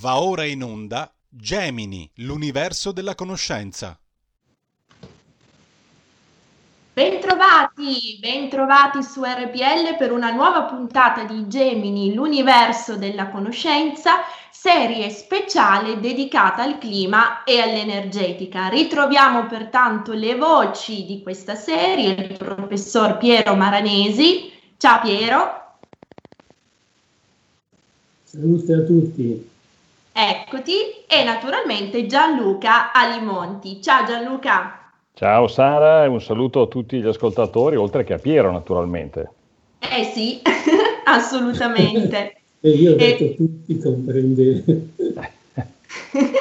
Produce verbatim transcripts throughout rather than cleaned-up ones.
Va ora in onda Gemini, l'universo della conoscenza. Bentrovati, bentrovati su R P L per una nuova puntata di Gemini, l'universo della conoscenza, serie speciale dedicata al clima e all'energetica. Ritroviamo pertanto le voci di questa serie, il professor Piero Maranesi. Ciao Piero. Salute a tutti. Eccoti. E naturalmente Gianluca Alimonti. Ciao Gianluca. Ciao Sara e un saluto a tutti gli ascoltatori, oltre che a Piero naturalmente. Eh sì, assolutamente. E io ho detto e... tutti comprende,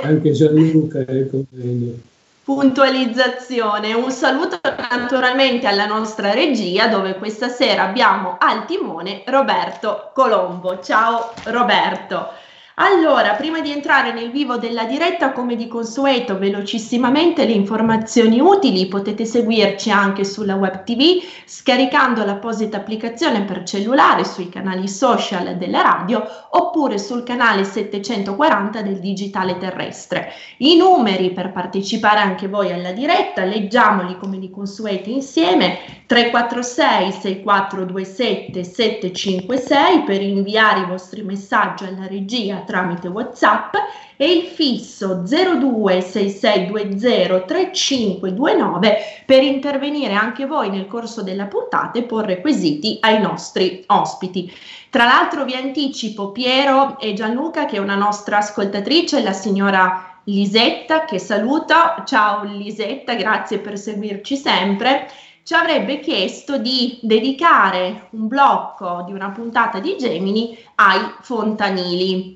anche Gianluca comprende. Puntualizzazione, un saluto naturalmente alla nostra regia dove questa sera abbiamo al timone Roberto Colombo. Ciao Roberto. Allora, prima di entrare nel vivo della diretta, come di consueto, velocissimamente le informazioni utili. Potete seguirci anche sulla web tivù scaricando l'apposita applicazione per cellulare sui canali social della radio oppure sul canale settecentoquaranta del digitale terrestre. I numeri per partecipare anche voi alla diretta, leggiamoli come di consueto insieme: tre quattro sei sei quattro due sette sette cinque sei per inviare i vostri messaggi alla regia tramite WhatsApp, e il fisso zero due sei sei due zero tre cinque due nove per intervenire anche voi nel corso della puntata e porre quesiti ai nostri ospiti. Tra l'altro vi anticipo, Piero e Gianluca, che è una nostra ascoltatrice, la signora Lisetta, che saluta. Ciao Lisetta, grazie per seguirci sempre. Ci avrebbe chiesto di dedicare un blocco di una puntata di Gemini ai fontanili.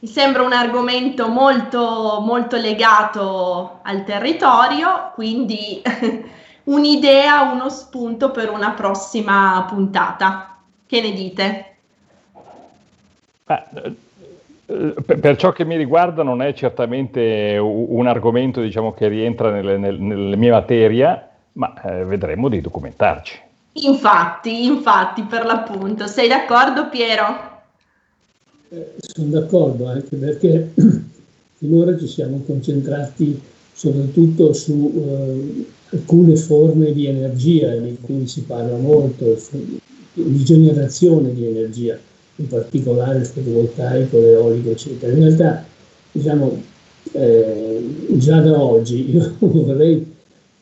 Mi sembra un argomento molto, molto legato al territorio, quindi un'idea, uno spunto per una prossima puntata. Che ne dite? Beh, per ciò che mi riguarda non è certamente un argomento, diciamo, che rientra nelle, nelle mie materie, ma eh, vedremo di documentarci. Infatti, infatti, per l'appunto. Sei d'accordo Piero? Eh, sono d'accordo, anche perché finora ci siamo concentrati soprattutto su eh, alcune forme di energia, di cui si parla molto, di generazione di energia, in particolare il fotovoltaico, l'eolico, eccetera. In realtà, diciamo, eh, già da oggi io vorrei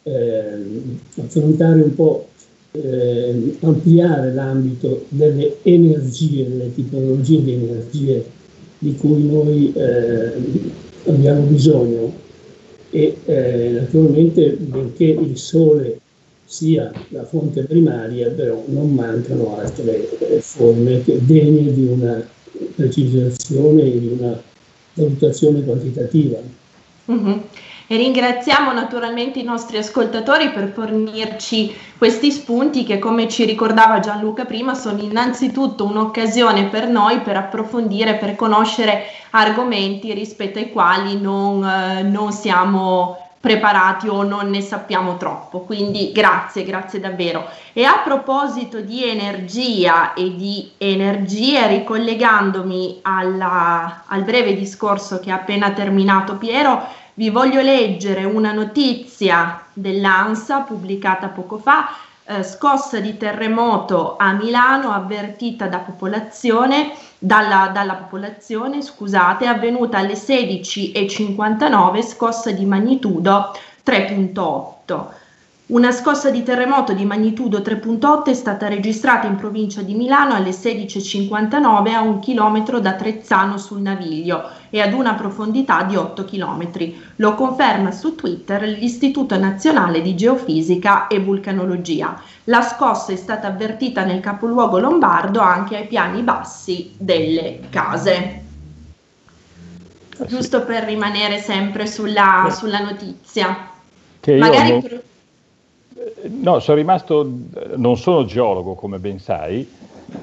Eh, affrontare un po', eh, ampliare l'ambito delle energie, delle tipologie di energie di cui noi eh, abbiamo bisogno e eh, naturalmente, benché il sole sia la fonte primaria, però non mancano altre forme che degne di una precisazione e di una valutazione quantitativa. Mm-hmm. E ringraziamo naturalmente i nostri ascoltatori per fornirci questi spunti che, come ci ricordava Gianluca prima, sono innanzitutto un'occasione per noi per approfondire, per conoscere argomenti rispetto ai quali non, eh, non siamo preparati o non ne sappiamo troppo. Quindi grazie, grazie davvero. E a proposito di energia e di energie, ricollegandomi alla, al breve discorso che ha appena terminato Piero, vi voglio leggere una notizia dell'ANSA pubblicata poco fa. Eh, scossa di terremoto a Milano, avvertita da popolazione, dalla, dalla popolazione, scusate, avvenuta alle sedici e cinquantanove, scossa di magnitudo tre virgola otto. Una scossa di terremoto di magnitudo tre virgola otto è stata registrata in provincia di Milano alle sedici e cinquantanove a un chilometro da Trezzano sul Naviglio e ad una profondità di otto chilometri. Lo conferma su Twitter l'Istituto Nazionale di Geofisica e Vulcanologia. La scossa è stata avvertita nel capoluogo lombardo anche ai piani bassi delle case. Giusto per rimanere sempre sulla, sulla notizia. Che magari io non... No, sono rimasto, non sono geologo come ben sai,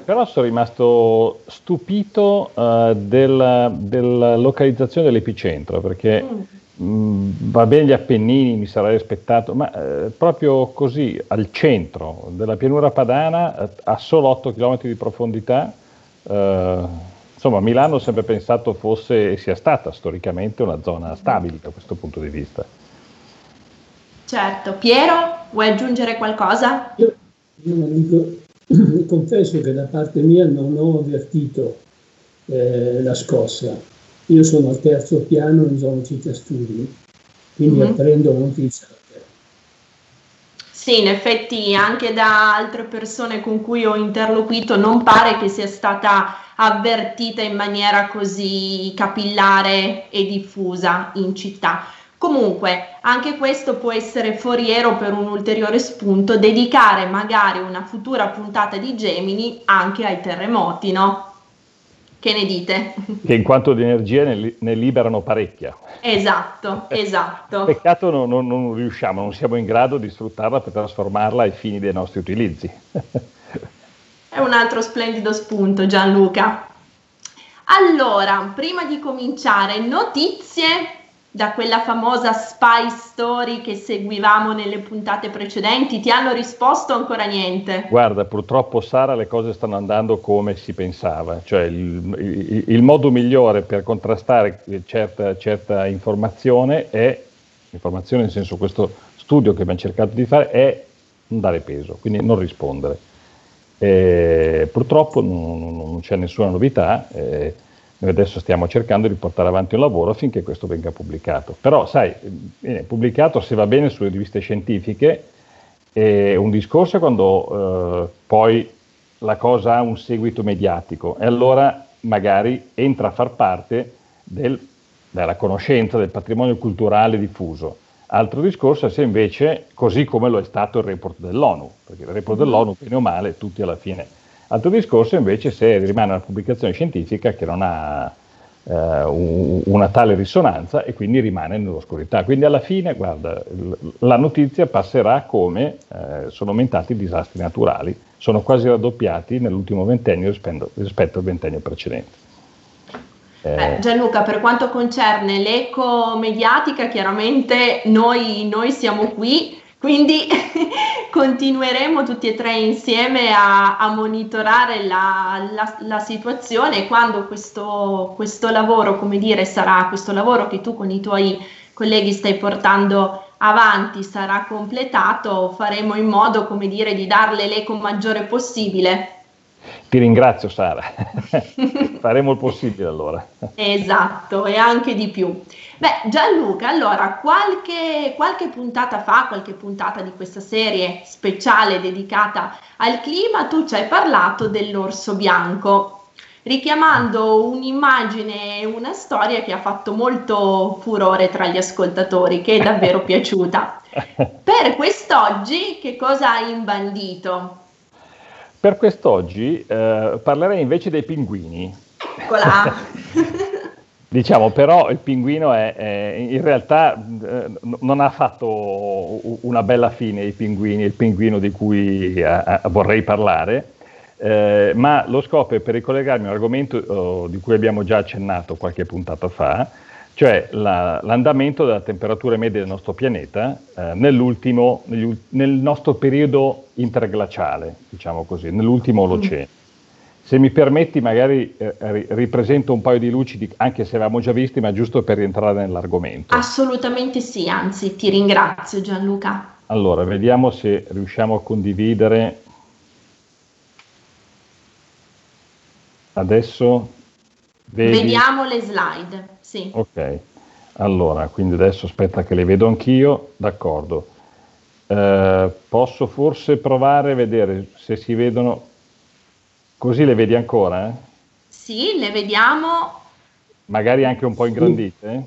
però sono rimasto stupito uh, della, della localizzazione dell'epicentro, perché mm. mh, va bene gli Appennini, mi sarei aspettato, ma eh, proprio così, al centro della pianura padana, a solo otto chilometri di profondità, eh, Insomma, Milano ho sempre pensato fosse e sia stata storicamente una zona stabile da questo punto di vista. Certo. Piero, vuoi aggiungere qualcosa? Io, io, io confesso che da parte mia non ho avvertito eh, la scossa. Io sono al terzo piano in zona Città Studi, quindi mm-hmm. prendo notizia. Sì, in effetti anche da altre persone con cui ho interloquito non pare che sia stata avvertita in maniera così capillare e diffusa in città. Comunque, anche questo può essere foriero per un ulteriore spunto, dedicare magari una futura puntata di Gemini anche ai terremoti, no? Che ne dite? Che in quanto di energia ne, ne liberano parecchia. Esatto, esatto. Peccato non, non, non riusciamo, non siamo in grado di sfruttarla per trasformarla ai fini dei nostri utilizzi. È un altro splendido spunto, Gianluca. Allora, prima di cominciare, notizie da quella famosa spy story che seguivamo nelle puntate precedenti? Ti hanno risposto ancora niente? Guarda, purtroppo Sara, le cose stanno andando come si pensava, cioè il, il, il modo migliore per contrastare certa, certa informazione è, informazione nel senso questo studio che abbiamo cercato di fare, è non dare peso, quindi non rispondere. Eh, purtroppo non, non c'è nessuna novità, eh, noi adesso stiamo cercando di portare avanti un lavoro affinché questo venga pubblicato, però sai, viene pubblicato se va bene sulle riviste scientifiche, eh, un discorso è quando eh, poi la cosa ha un seguito mediatico e allora magari entra a far parte del, della conoscenza, del patrimonio culturale diffuso. Altro discorso è se invece, così come lo è stato il report dell'ONU, perché il report dell'ONU, bene o male, tutti alla fine. Altro discorso invece se rimane una pubblicazione scientifica che non ha eh, un, una tale risonanza e quindi rimane nell'oscurità. Quindi alla fine, guarda, l- la notizia passerà come eh, sono aumentati i disastri naturali, sono quasi raddoppiati nell'ultimo ventennio rispetto, rispetto al ventennio precedente. Eh, Gianluca, per quanto concerne l'eco mediatica, chiaramente noi, noi siamo qui, quindi continueremo tutti e tre insieme a, a monitorare la, la, la situazione. Quando questo, questo lavoro, come dire, sarà questo lavoro che tu con i tuoi colleghi stai portando avanti, sarà completato, faremo in modo, come dire, di darle l'eco maggiore possibile. Ti ringrazio Sara, faremo il possibile allora. Esatto, e anche di più. Beh Gianluca, allora qualche, qualche puntata fa, qualche puntata di questa serie speciale dedicata al clima, tu ci hai parlato dell'orso bianco, richiamando un'immagine e una storia che ha fatto molto furore tra gli ascoltatori, che è davvero piaciuta. Per quest'oggi che cosa hai imbandito? Per quest'oggi eh, parlerei invece dei pinguini. Eccola! Diciamo però il pinguino è, è in realtà eh, non ha fatto una bella fine i pinguini, il pinguino di cui a, a vorrei parlare, eh, ma lo scopo è per ricollegarmi a un argomento oh, di cui abbiamo già accennato qualche puntata fa, cioè la, l'andamento della temperatura media del nostro pianeta eh, nell'ultimo, negli, nel nostro periodo interglaciale, diciamo così, nell'ultimo Olocene. Se mi permetti magari eh, ripresento un paio di luci, di, anche se avevamo già visti, ma giusto per rientrare nell'argomento. Assolutamente sì, anzi ti ringrazio Gianluca. Allora, vediamo se riusciamo a condividere adesso. Vedi? Vediamo le slide, sì. Ok, allora, quindi adesso aspetta che le vedo anch'io, d'accordo. Eh, posso forse provare a vedere se si vedono, così le vedi ancora? Eh? Sì, le vediamo. Magari anche un po' ingrandite?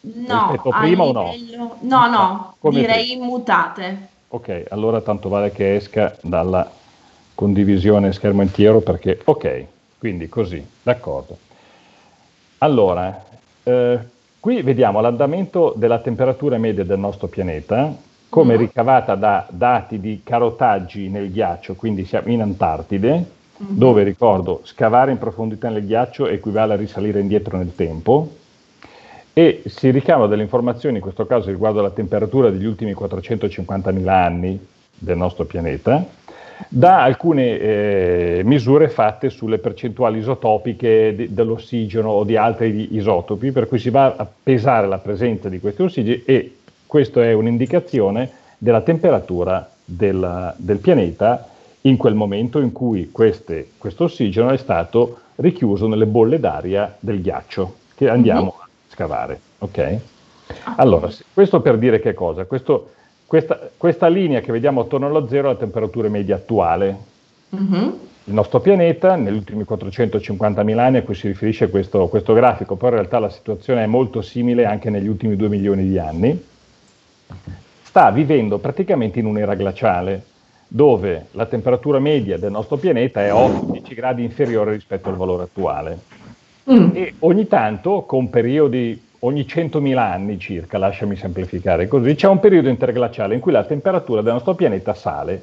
No, rispetto a prima livello... o no? No, no, ah, direi immutate. Ok, allora tanto vale che esca dalla condivisione schermo intero perché, ok, quindi così, d'accordo. Allora, eh, qui vediamo l'andamento della temperatura media del nostro pianeta, come mm-hmm. ricavata da dati di carotaggi nel ghiaccio, quindi siamo in Antartide, mm-hmm. dove, ricordo, scavare in profondità nel ghiaccio equivale a risalire indietro nel tempo, e si ricavano delle informazioni, in questo caso riguardo alla temperatura degli ultimi quattrocentocinquantamila anni del nostro pianeta, da alcune eh, misure fatte sulle percentuali isotopiche di, dell'ossigeno o di altri isotopi, per cui si va a pesare la presenza di questi ossigeni, e questa è un'indicazione della temperatura della, del pianeta in quel momento in cui queste, questo ossigeno è stato richiuso nelle bolle d'aria del ghiaccio che andiamo a scavare. Okay? Allora, questo per dire che cosa? Questo, questa, questa linea che vediamo attorno allo zero è la temperatura media attuale. Mm-hmm. Il nostro pianeta, negli ultimi quattrocentocinquantamila anni, a cui si riferisce questo, questo grafico, poi in realtà la situazione è molto simile anche negli ultimi due milioni di anni, sta vivendo praticamente in un'era glaciale, dove la temperatura media del nostro pianeta è otto dieci gradi inferiore rispetto al valore attuale. Mm. E ogni tanto, con periodi, ogni centomila anni circa, lasciami semplificare così, c'è un periodo interglaciale in cui la temperatura del nostro pianeta sale,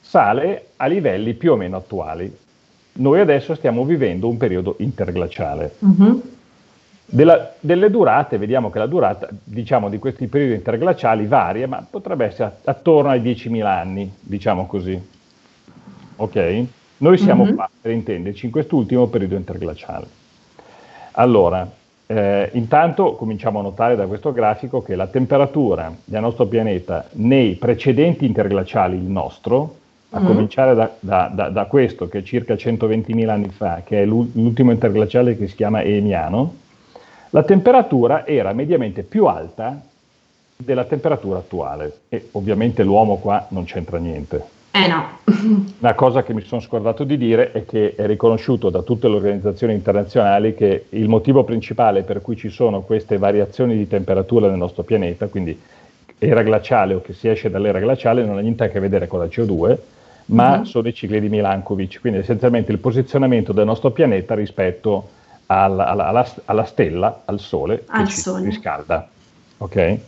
sale a livelli più o meno attuali. Noi adesso stiamo vivendo un periodo interglaciale. Mm-hmm. Della, delle durate, vediamo che la durata, diciamo, di questi periodi interglaciali varia, ma potrebbe essere attorno ai diecimila anni, diciamo così. Ok? Noi siamo mm-hmm. qua, per intenderci, in quest'ultimo periodo interglaciale. Allora, eh, intanto cominciamo a notare da questo grafico che la temperatura del nostro pianeta nei precedenti interglaciali, il nostro, a mm-hmm. cominciare da, da, da, da questo, che è circa centoventimila anni fa, che è l'ultimo interglaciale che si chiama Eemiano, la temperatura era mediamente più alta della temperatura attuale, e ovviamente l'uomo qua non c'entra niente. Eh no. Una cosa che mi sono scordato di dire è che è riconosciuto da tutte le organizzazioni internazionali che il motivo principale per cui ci sono queste variazioni di temperatura nel nostro pianeta, quindi era glaciale o che si esce dall'era glaciale, non ha niente a che vedere con la C O due, ma mm. sono i cicli di Milanković, quindi essenzialmente il posizionamento del nostro pianeta rispetto Alla, alla, alla stella, al sole, al che ci sole. riscalda. Ok?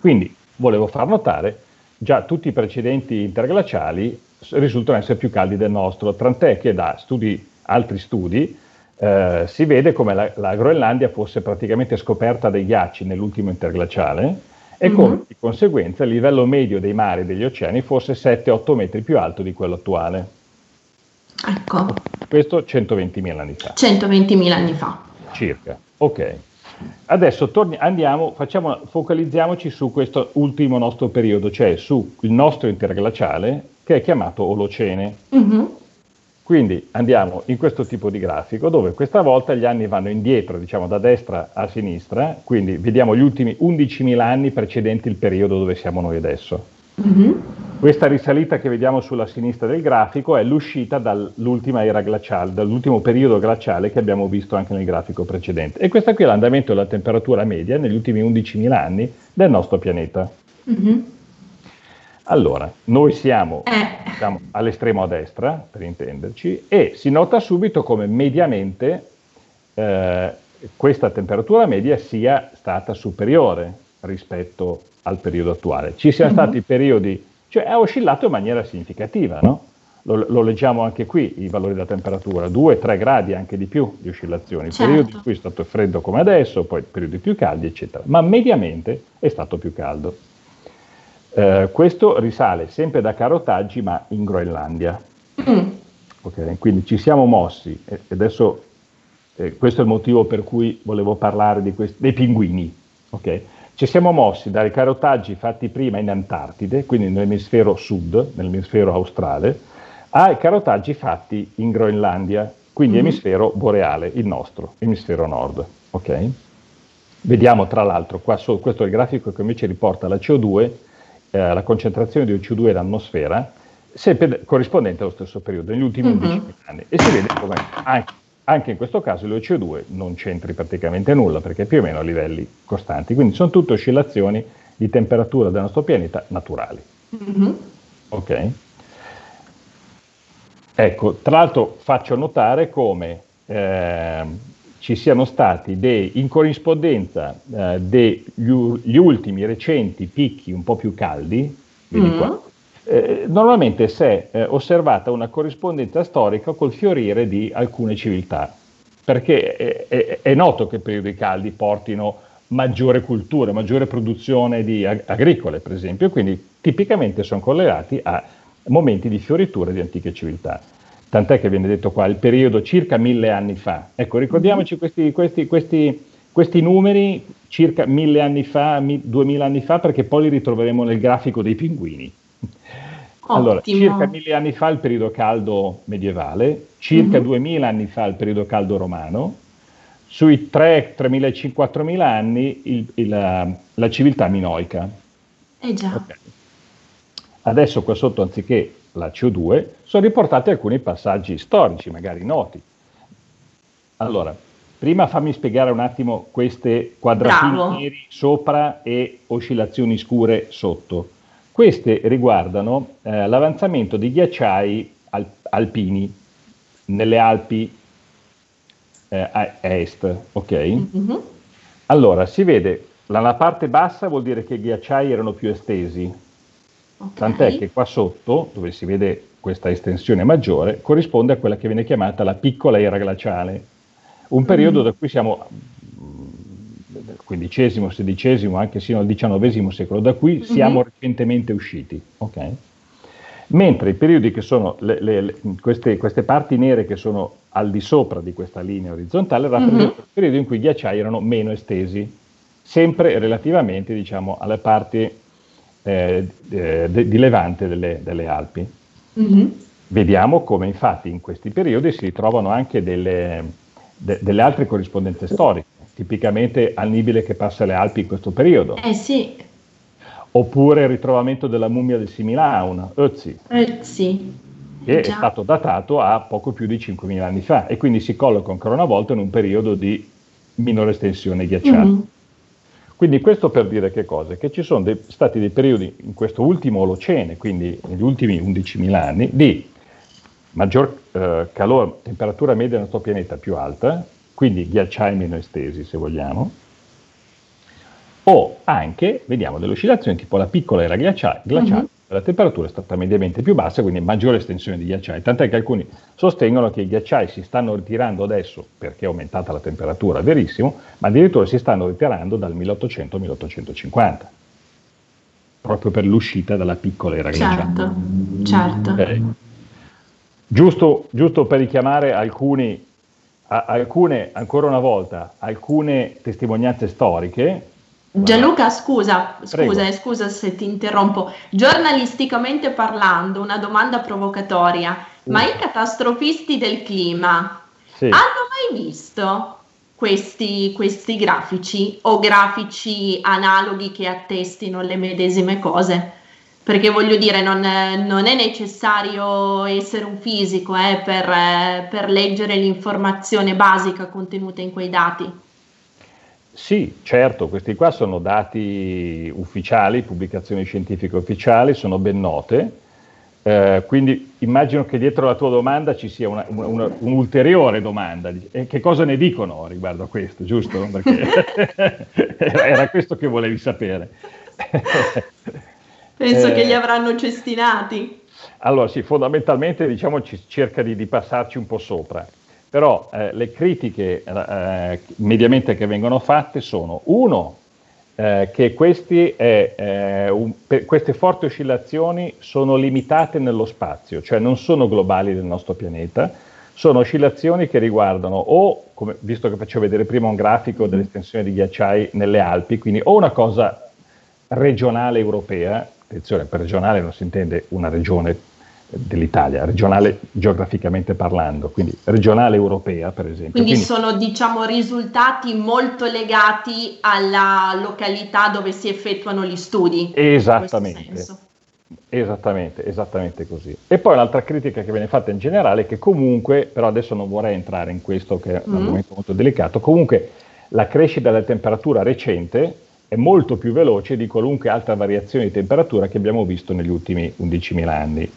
Quindi volevo far notare, già tutti i precedenti interglaciali risultano essere più caldi del nostro, tant'è che da studi, altri studi eh, si vede come la, la Groenlandia fosse praticamente scoperta dai ghiacci nell'ultimo interglaciale, e mm-hmm. come di conseguenza il livello medio dei mari e degli oceani fosse sette otto metri più alto di quello attuale. Ecco. Questo centoventimila anni fa. centoventimila anni fa. Circa, ok. Adesso torni, andiamo, facciamo, focalizziamoci su questo ultimo nostro periodo, cioè sul nostro interglaciale, che è chiamato Olocene. Mm-hmm. Quindi andiamo in questo tipo di grafico, dove questa volta gli anni vanno indietro, diciamo da destra a sinistra, quindi vediamo gli ultimi undicimila anni precedenti il periodo dove siamo noi adesso. Mm-hmm. Questa risalita che vediamo sulla sinistra del grafico è l'uscita dall'ultima era glaciale, dall'ultimo periodo glaciale che abbiamo visto anche nel grafico precedente. E questa qui è l'andamento della temperatura media negli ultimi undicimila anni del nostro pianeta. Mm-hmm. Allora, noi siamo, eh. siamo all'estremo a destra, per intenderci, e si nota subito come mediamente eh, questa temperatura media sia stata superiore rispetto al periodo attuale. Ci siano mm-hmm. stati periodi, cioè ha oscillato in maniera significativa, no? Lo, lo leggiamo anche qui, i valori della temperatura, due tre gradi, anche di più, di oscillazioni, certo. Periodi in cui è stato freddo come adesso, poi periodi più caldi, eccetera, ma mediamente è stato più caldo. Eh, questo risale sempre da carotaggi, ma in Groenlandia. Mm. Okay, quindi ci siamo mossi, e adesso eh, questo è il motivo per cui volevo parlare di questi, dei pinguini, ok? Ci siamo mossi dai carotaggi fatti prima in Antartide, quindi nell'emisfero sud, nell'emisfero australe, ai carotaggi fatti in Groenlandia, quindi mm-hmm. emisfero boreale, il nostro, emisfero nord. Okay? Vediamo tra l'altro, qua so, questo è il grafico che invece riporta la C O due, eh, la concentrazione di C O due nell'atmosfera, sempre corrispondente allo stesso periodo, negli ultimi mm-hmm. undicimila anni. E si vede come anche. Anche in questo caso lo C O due non c'entri praticamente nulla, perché è più o meno a livelli costanti, quindi sono tutte oscillazioni di temperatura del nostro pianeta naturali. Mm-hmm. Ok? Ecco, tra l'altro faccio notare come eh, ci siano stati dei, in corrispondenza eh, degli ultimi recenti picchi un po' più caldi, vedi mm-hmm. qua, Eh, normalmente si è eh, osservata una corrispondenza storica col fiorire di alcune civiltà, perché è, è, è noto che periodi caldi portino maggiore cultura, maggiore produzione di ag- agricole, per esempio, quindi tipicamente sono collegati a momenti di fioritura di antiche civiltà. Tant'è che viene detto qua il periodo circa mille anni fa. Ecco, ricordiamoci questi, questi, questi, questi numeri circa mille anni fa, mi, duemila anni fa, perché poi li ritroveremo nel grafico dei pinguini. Ottimo. Allora, circa mille anni fa il periodo caldo medievale, circa mm-hmm. duemila anni fa il periodo caldo romano, sui tre, tremilacinquecento, quattromila anni il, il, la, la civiltà minoica. Eh già. Okay. Adesso qua sotto, anziché la C O due, sono riportati alcuni passaggi storici, magari noti. Allora, prima fammi spiegare un attimo queste quadratini neri sopra e oscillazioni scure sotto. Queste riguardano eh, l'avanzamento di ghiacciai al- alpini nelle Alpi eh, a est, ok? Mm-hmm. Allora, si vede, la, la parte bassa vuol dire che i ghiacciai erano più estesi, okay. Tant'è che qua sotto, dove si vede questa estensione maggiore, corrisponde a quella che viene chiamata la piccola era glaciale, un periodo mm. da cui siamo... quindicesimo, sedicesimo, anche sino al diciannovesimo secolo, da cui siamo mm-hmm. recentemente usciti, ok? Mentre i periodi che sono, le, le, le, queste, queste parti nere che sono al di sopra di questa linea orizzontale, rappresentano mm-hmm. il periodo in cui i ghiacciai erano meno estesi, sempre relativamente, diciamo, alle parti eh, de, di levante delle, delle Alpi. Mm-hmm. Vediamo come infatti in questi periodi si ritrovano anche delle, de, delle altre corrispondenze storiche, tipicamente al nibile che passa le Alpi in questo periodo. Eh sì. Oppure il ritrovamento della mummia del Similauna, Ötzi. Ötzi. Che Già. È stato datato a poco più di cinquemila anni fa e quindi si colloca ancora una volta in un periodo di minore estensione ghiacciata. Mm-hmm. Quindi questo per dire che cosa? Che ci sono dei, stati dei periodi in questo ultimo Olocene, quindi negli ultimi undicimila anni, di maggior eh, calore, temperatura media del nostro pianeta più alta, quindi ghiacciai meno estesi, se vogliamo, o anche, vediamo, delle oscillazioni, tipo la piccola era glaciale, glaciale mm-hmm. la temperatura è stata mediamente più bassa, quindi maggiore estensione di ghiacciai, tant'è che alcuni sostengono che i ghiacciai si stanno ritirando adesso, perché è aumentata la temperatura, verissimo, ma addirittura si stanno ritirando dal milleottocento al milleottocentocinquanta, proprio per l'uscita dalla piccola era glaciale. Certo, certo. Okay. Giusto, giusto per richiamare alcuni... Alcune, ancora una volta, alcune testimonianze storiche. Gianluca, scusa, scusa, scusa se ti interrompo. Giornalisticamente parlando, una domanda provocatoria, uh. ma i catastrofisti del clima sì. hanno mai visto questi, questi grafici o grafici analoghi che attestino le medesime cose? Perché voglio dire, non, non è necessario essere un fisico eh, per, per leggere l'informazione basica contenuta in quei dati. Sì, certo, questi qua sono dati ufficiali, pubblicazioni scientifiche ufficiali, sono ben note, eh, quindi immagino che dietro la tua domanda ci sia una, una, una, un'ulteriore domanda. Eh, che cosa ne dicono riguardo a questo, giusto? Perché era, era questo che volevi sapere. Penso eh, che li avranno cestinati. Allora sì, fondamentalmente diciamo ci, cerca di, di passarci un po' sopra, però eh, le critiche eh, mediamente che vengono fatte sono, uno, eh, che questi, eh, eh, un, per, queste forti oscillazioni sono limitate nello spazio, cioè non sono globali del nostro pianeta, sono oscillazioni che riguardano o, come, visto che facevo vedere prima un grafico dell'estensione di ghiacciai nelle Alpi, quindi o una cosa regionale europea, attenzione, per regionale non si intende una regione dell'Italia, regionale geograficamente parlando, quindi regionale europea per esempio. Quindi, quindi sono diciamo risultati molto legati alla località dove si effettuano gli studi. Esattamente, esattamente, esattamente così. E poi un'altra critica che viene fatta in generale è che comunque, però adesso non vorrei entrare in questo che è un mm. argomento molto delicato, comunque la crescita della temperatura recente è molto più veloce di qualunque altra variazione di temperatura che abbiamo visto negli ultimi undicimila anni.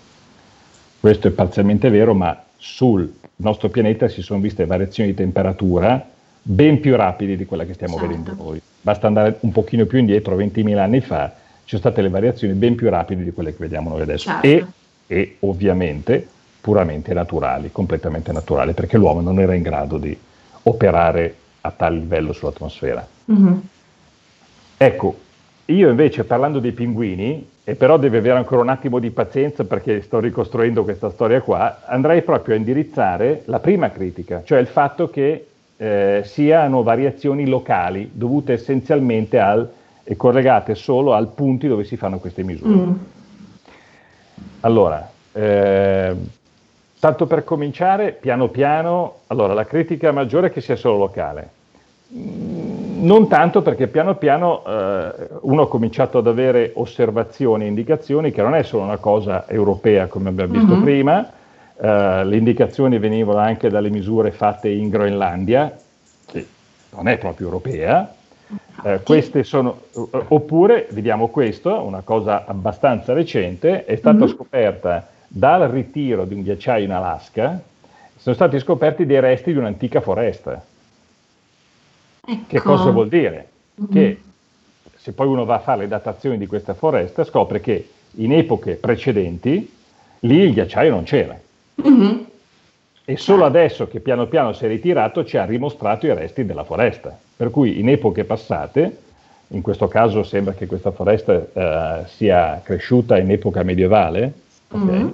Questo è parzialmente vero, ma sul nostro pianeta si sono viste variazioni di temperatura ben più rapide di quella che stiamo certo. vedendo noi. Basta andare un pochino più indietro, ventimila anni fa, ci sono state le variazioni ben più rapide di quelle che vediamo noi adesso. Certo. E, e ovviamente puramente naturali, completamente naturali, perché l'uomo non era in grado di operare a tal livello sull'atmosfera. Mm-hmm. Ecco, Io invece, parlando dei pinguini, e però deve avere ancora un attimo di pazienza perché sto ricostruendo questa storia qua, andrei proprio a indirizzare la prima critica, cioè il fatto che eh, siano variazioni locali dovute essenzialmente al, e collegate solo al punti dove si fanno queste misure. Mm. Allora, eh, tanto per cominciare, piano piano, allora la critica maggiore è che sia solo locale. Non tanto, perché piano piano eh, uno ha cominciato ad avere osservazioni e indicazioni che non è solo una cosa europea, come abbiamo visto mm-hmm. prima, eh, le indicazioni venivano anche dalle misure fatte in Groenlandia, che non è proprio europea, eh, queste sono, oppure, vediamo questo, una cosa abbastanza recente, è stata mm-hmm. scoperta dal ritiro di un ghiacciaio in Alaska, sono stati scoperti dei resti di un'antica foresta. Ecco. Che cosa vuol dire? Mm-hmm. Che se poi uno va a fare le datazioni di questa foresta scopre che in epoche precedenti lì il ghiacciaio non c'era mm-hmm. e solo adesso che piano piano si è ritirato ci ha rimostrato i resti della foresta, per cui in epoche passate, in questo caso sembra che questa foresta eh, sia cresciuta in epoca medievale, okay? Mm-hmm.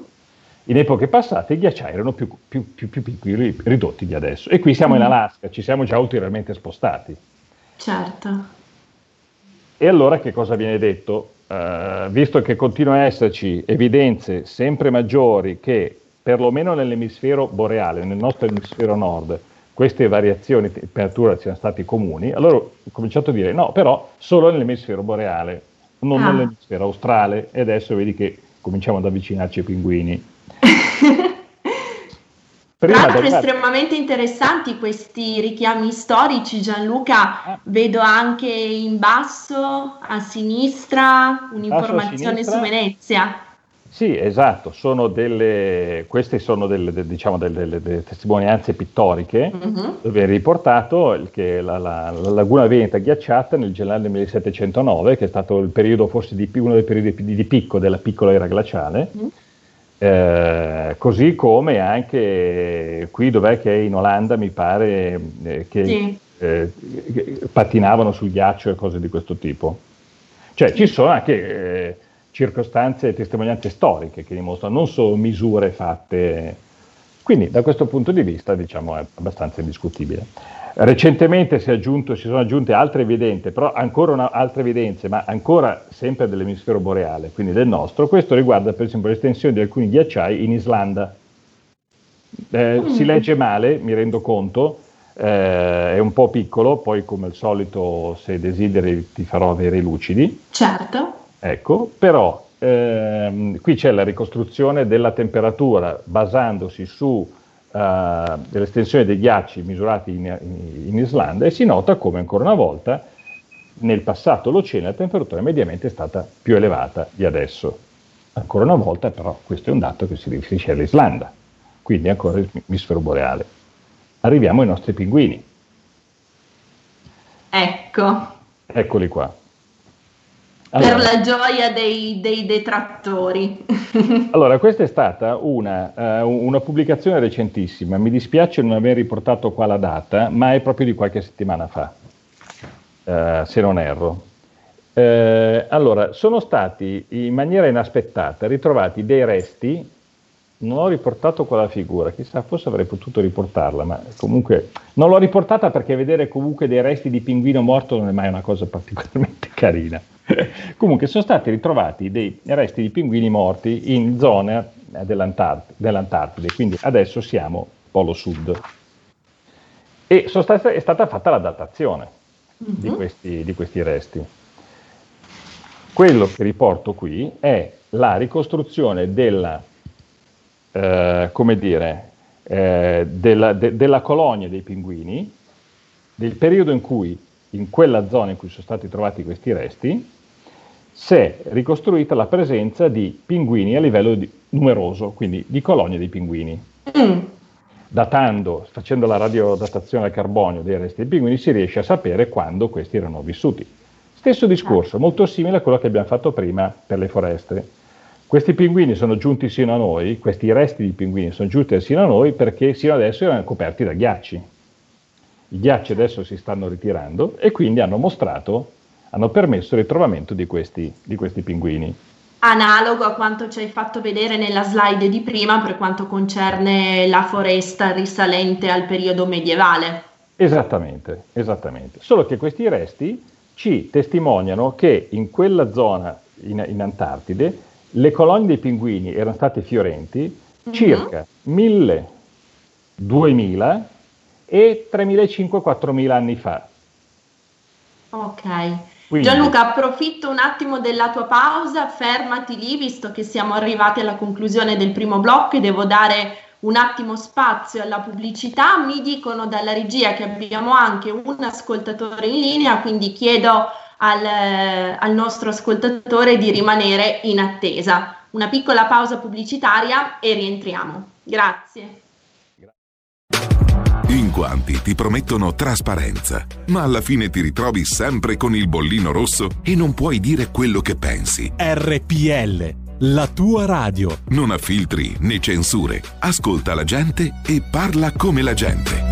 In epoche passate i ghiacciai erano più, più, più, più piccoli, ridotti di adesso. E qui siamo in Alaska, ci siamo già ulteriormente spostati. Certo. E allora che cosa viene detto? Uh, visto che continuano a esserci evidenze sempre maggiori che, perlomeno nell'emisfero boreale, nel nostro emisfero nord, queste variazioni di temperatura siano state comuni, allora ho cominciato a dire no, però solo nell'emisfero boreale, non ah. nell'emisfero australe, e adesso vedi che cominciamo ad avvicinarci ai pinguini. Prima Tra l'altro del... estremamente interessanti questi richiami storici, Gianluca. Ah. Vedo anche in basso a sinistra un'informazione basso a sinistra. Su Venezia. Sì, esatto, sono delle, queste sono delle, de, diciamo delle, delle, delle testimonianze pittoriche mm-hmm. dove è riportato che la, la, la laguna veneta ghiacciata nel gennaio millesettecentonove, che è stato il periodo forse di, uno dei periodi di, di picco della piccola era glaciale. Mm. Eh, così come anche qui dov'è che in Olanda mi pare eh, che sì. eh, patinavano sul ghiaccio e cose di questo tipo, cioè sì. ci sono anche eh, circostanze e testimonianze storiche che dimostrano, non solo misure fatte, quindi da questo punto di vista diciamo è abbastanza indiscutibile. Recentemente si è aggiunto, si sono aggiunte altre evidenze, però ancora una, altre evidenze, ma ancora sempre dell'emisfero boreale, quindi del nostro. Questo riguarda per esempio l'estensione di alcuni ghiacciai in Islanda. Eh, mm. Si legge male, mi rendo conto, eh, è un po' piccolo, poi come al solito se desideri ti farò avere i lucidi. Certo. Ecco, però ehm, qui c'è la ricostruzione della temperatura basandosi su Uh, dell'estensione dei ghiacci misurati in, in, in Islanda, e si nota come ancora una volta nel passato l'Olocene la temperatura mediamente è stata più elevata di adesso. Ancora una volta però questo è un dato che si riferisce all'Islanda, quindi ancora l'emisfero boreale. Arriviamo ai nostri pinguini. Ecco. Eccoli qua. Allora, per la gioia dei, dei detrattori. Allora, questa è stata una, uh, una pubblicazione recentissima, mi dispiace non aver riportato qua la data, ma è proprio di qualche settimana fa, uh, se non erro. Uh, allora, sono stati in maniera inaspettata ritrovati dei resti, non ho riportato qua la figura, chissà, forse avrei potuto riportarla, ma comunque non l'ho riportata perché vedere comunque dei resti di pinguino morto non è mai una cosa particolarmente carina. Comunque sono stati ritrovati dei resti di pinguini morti in zona dell'Antart- dell'Antartide, quindi adesso siamo polo sud, e sono stata, è stata fatta la datazione mm-hmm. di, questi, di questi resti. Quello che riporto qui è la ricostruzione della, eh, come dire, eh, della, de, della colonia dei pinguini, del periodo in cui in quella zona in cui sono stati trovati questi resti, si è ricostruita la presenza di pinguini a livello di, numeroso, quindi di colonie dei pinguini. Mm. Datando, facendo la radiodatazione al carbonio dei resti dei pinguini, si riesce a sapere quando questi erano vissuti. Stesso discorso, molto simile a quello che abbiamo fatto prima per le foreste. Questi pinguini sono giunti sino a noi, questi resti di pinguini sono giunti sino a noi perché sino adesso erano coperti da ghiacci. I ghiacci adesso si stanno ritirando e quindi hanno mostrato hanno permesso il ritrovamento di questi, di questi pinguini. Analogo a quanto ci hai fatto vedere nella slide di prima per quanto concerne la foresta risalente al periodo medievale. Esattamente, esattamente. Solo che questi resti ci testimoniano che in quella zona, in, in Antartide, le colonie dei pinguini erano state fiorenti mm-hmm. circa mille, duemila e tremilacinquecento-quattromila anni fa. Ok. Quindi, Gianluca, approfitto un attimo della tua pausa, fermati lì visto che siamo arrivati alla conclusione del primo blocco e devo dare un attimo spazio alla pubblicità. Mi dicono dalla regia che abbiamo anche un ascoltatore in linea, quindi chiedo al, al nostro ascoltatore di rimanere in attesa. Una piccola pausa pubblicitaria e rientriamo. Grazie. In quanti ti promettono trasparenza, ma alla fine ti ritrovi sempre con il bollino rosso e non puoi dire quello che pensi. R P L, la tua radio. Non ha filtri né censure. Ascolta la gente e parla come la gente.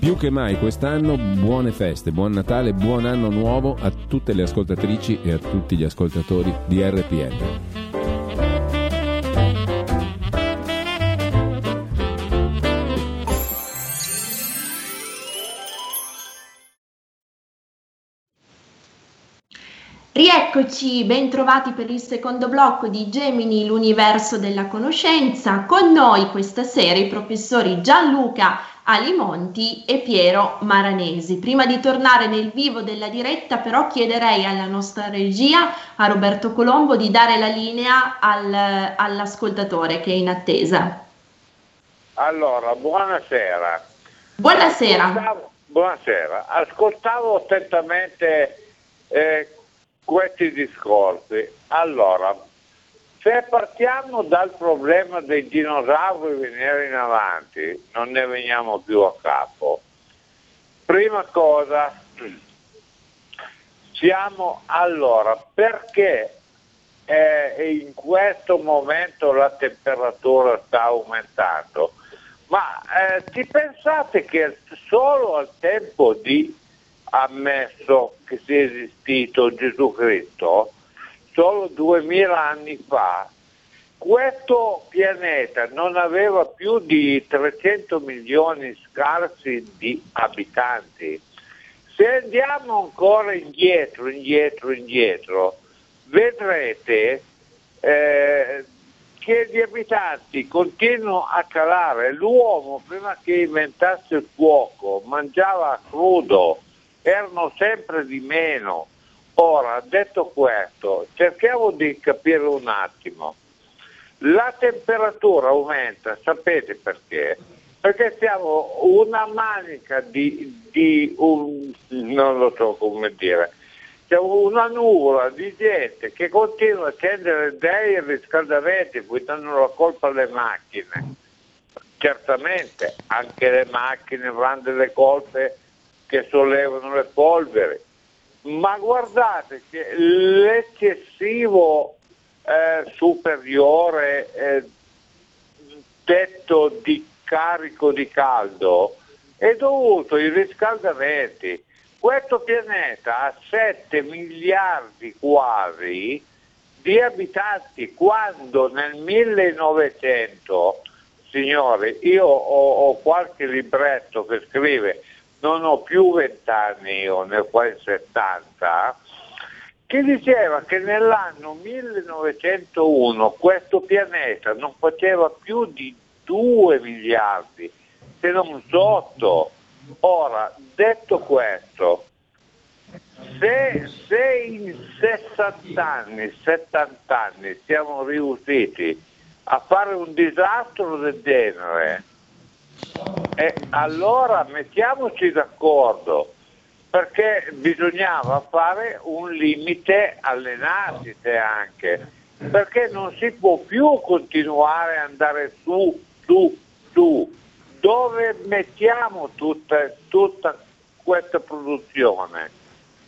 Più che mai quest'anno buone feste, buon Natale, buon anno nuovo a tutte le ascoltatrici e a tutti gli ascoltatori di R P L. Rieccoci, bentrovati per il secondo blocco di Gemini, l'universo della conoscenza. Con noi questa sera i professori Gianluca Alimonti e Piero Maranesi. Prima di tornare nel vivo della diretta, però, chiederei alla nostra regia, a Roberto Colombo, di dare la linea al, all'ascoltatore che è in attesa. Allora, buonasera. Buonasera. Ascoltavo, buonasera. Ascoltavo attentamente eh, questi discorsi. Allora, se partiamo dal problema dei dinosauri venire in avanti, non ne veniamo più a capo. Prima cosa, siamo allora, perché eh, in questo momento la temperatura sta aumentando? Ma eh, ti pensate che solo al tempo di, ammesso che sia esistito Gesù Cristo, solo duemila anni fa, questo pianeta non aveva più di trecento milioni scarsi di abitanti. Se andiamo ancora indietro, indietro, indietro, vedrete eh, che gli abitanti continuano a calare. L'uomo, prima che inventasse il fuoco, mangiava crudo, erano sempre di meno. Ora, detto questo, cerchiamo di capire un attimo. La temperatura aumenta, sapete perché? Perché siamo una manica di, di un, non lo so come dire, siamo una nuvola di gente che continua a accendere dei riscaldamenti, poi danno la colpa alle macchine. Certamente, anche le macchine avranno delle colpe che sollevano le polveri. Ma guardate che l'eccessivo eh, superiore eh, tetto di carico di caldo è dovuto ai riscaldamenti. Questo pianeta ha sette miliardi quasi di abitanti, quando nel millenovecento, signori, io ho, ho qualche libretto che scrive, non ho più vent'anni io, nel quale settanta, che diceva che nell'anno millenovecentouno questo pianeta non faceva più di due miliardi, se non sotto. Ora, detto questo, se, se in sessanta anni, settanta anni siamo riusciti a fare un disastro del genere, eh, allora mettiamoci d'accordo, perché bisognava fare un limite alle nascite anche, perché non si può più continuare a andare su, su, su. Dove mettiamo tutta, tutta questa produzione?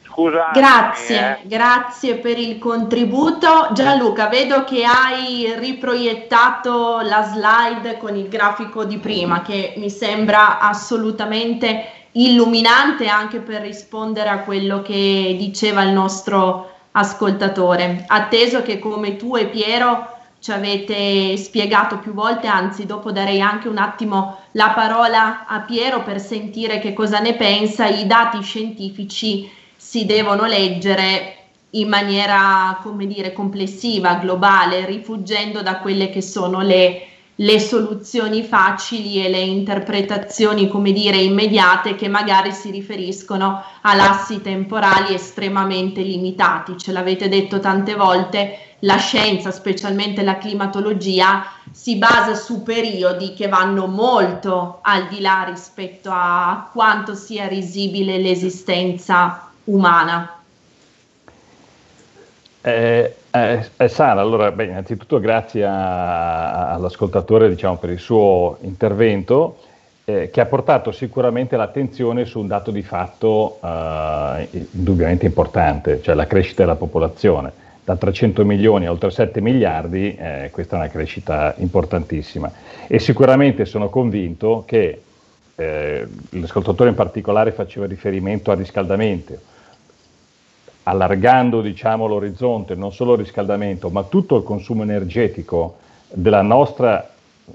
Scusate. Grazie, eh. grazie per il contributo. Gianluca, vedo che hai riproiettato la slide con il grafico di prima, che mi sembra assolutamente illuminante anche per rispondere a quello che diceva il nostro ascoltatore, atteso che come tu e Piero ci avete spiegato più volte, anzi dopo darei anche un attimo la parola a Piero per sentire che cosa ne pensa. I dati scientifici si devono leggere in maniera, come dire, complessiva, globale, rifuggendo da quelle che sono le, le soluzioni facili e le interpretazioni, come dire, immediate, che magari si riferiscono a lassi temporali estremamente limitati. Ce l'avete detto tante volte. La scienza, specialmente la climatologia, si basa su periodi che vanno molto al di là rispetto a quanto sia risibile l'esistenza umana. Eh, eh, eh, Sara, allora, beh, innanzitutto grazie a, all'ascoltatore, diciamo, per il suo intervento, eh, che ha portato sicuramente l'attenzione su un dato di fatto eh, indubbiamente importante, cioè la crescita della popolazione. Da trecento milioni a oltre sette miliardi, eh, questa è una crescita importantissima, e sicuramente sono convinto che eh, l'ascoltatore in particolare faceva riferimento al riscaldamento, allargando, diciamo, l'orizzonte, non solo il riscaldamento ma tutto il consumo energetico della nostra